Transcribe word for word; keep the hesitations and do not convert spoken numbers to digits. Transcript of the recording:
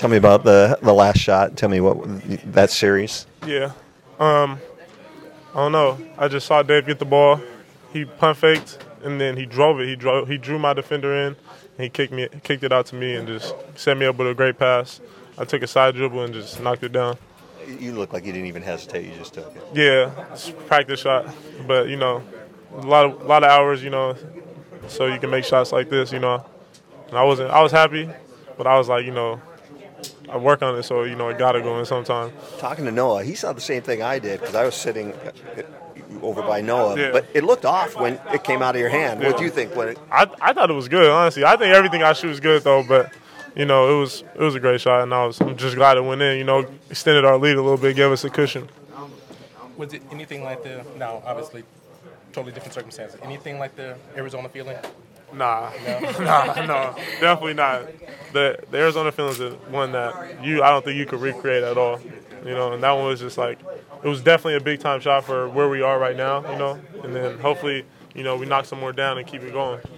Tell me about the the last shot. Tell me what that series. Yeah. Um, I don't know. I just saw Dave get the ball. He punt faked, and then he drove it. He drove. He drew my defender in, and he kicked me, kicked it out to me, and just set me up with a great pass. I took a side dribble and just knocked it down. You look like you didn't even hesitate. You just took it. Yeah, it's a practice shot, but you know, a lot of a lot of hours, you know, so you can make shots like this, you know. And I wasn't. I was happy, but I was like, you know. I work on it, so, you know, it got to go in sometime. Talking to Noah, he saw the same thing I did because I was sitting over by Noah. Yeah. But it looked off when it came out of your hand. Yeah. What do you think? When it- I I thought it was good, honestly. I think everything I shoot was good, though. But, you know, it was it was a great shot, and I was, I'm just glad it went in. You know, extended our lead a little bit, gave us a cushion. Was it anything like the – now, obviously, totally different circumstances. Anything like the Arizona feeling? Nah, no. nah, no, definitely not. The, the Arizona feeling's the one that you I don't think you could recreate at all, you know. And that one was just like, it was definitely a big time shot for where we are right now, you know. And then hopefully, you know, we knock some more down and keep it going.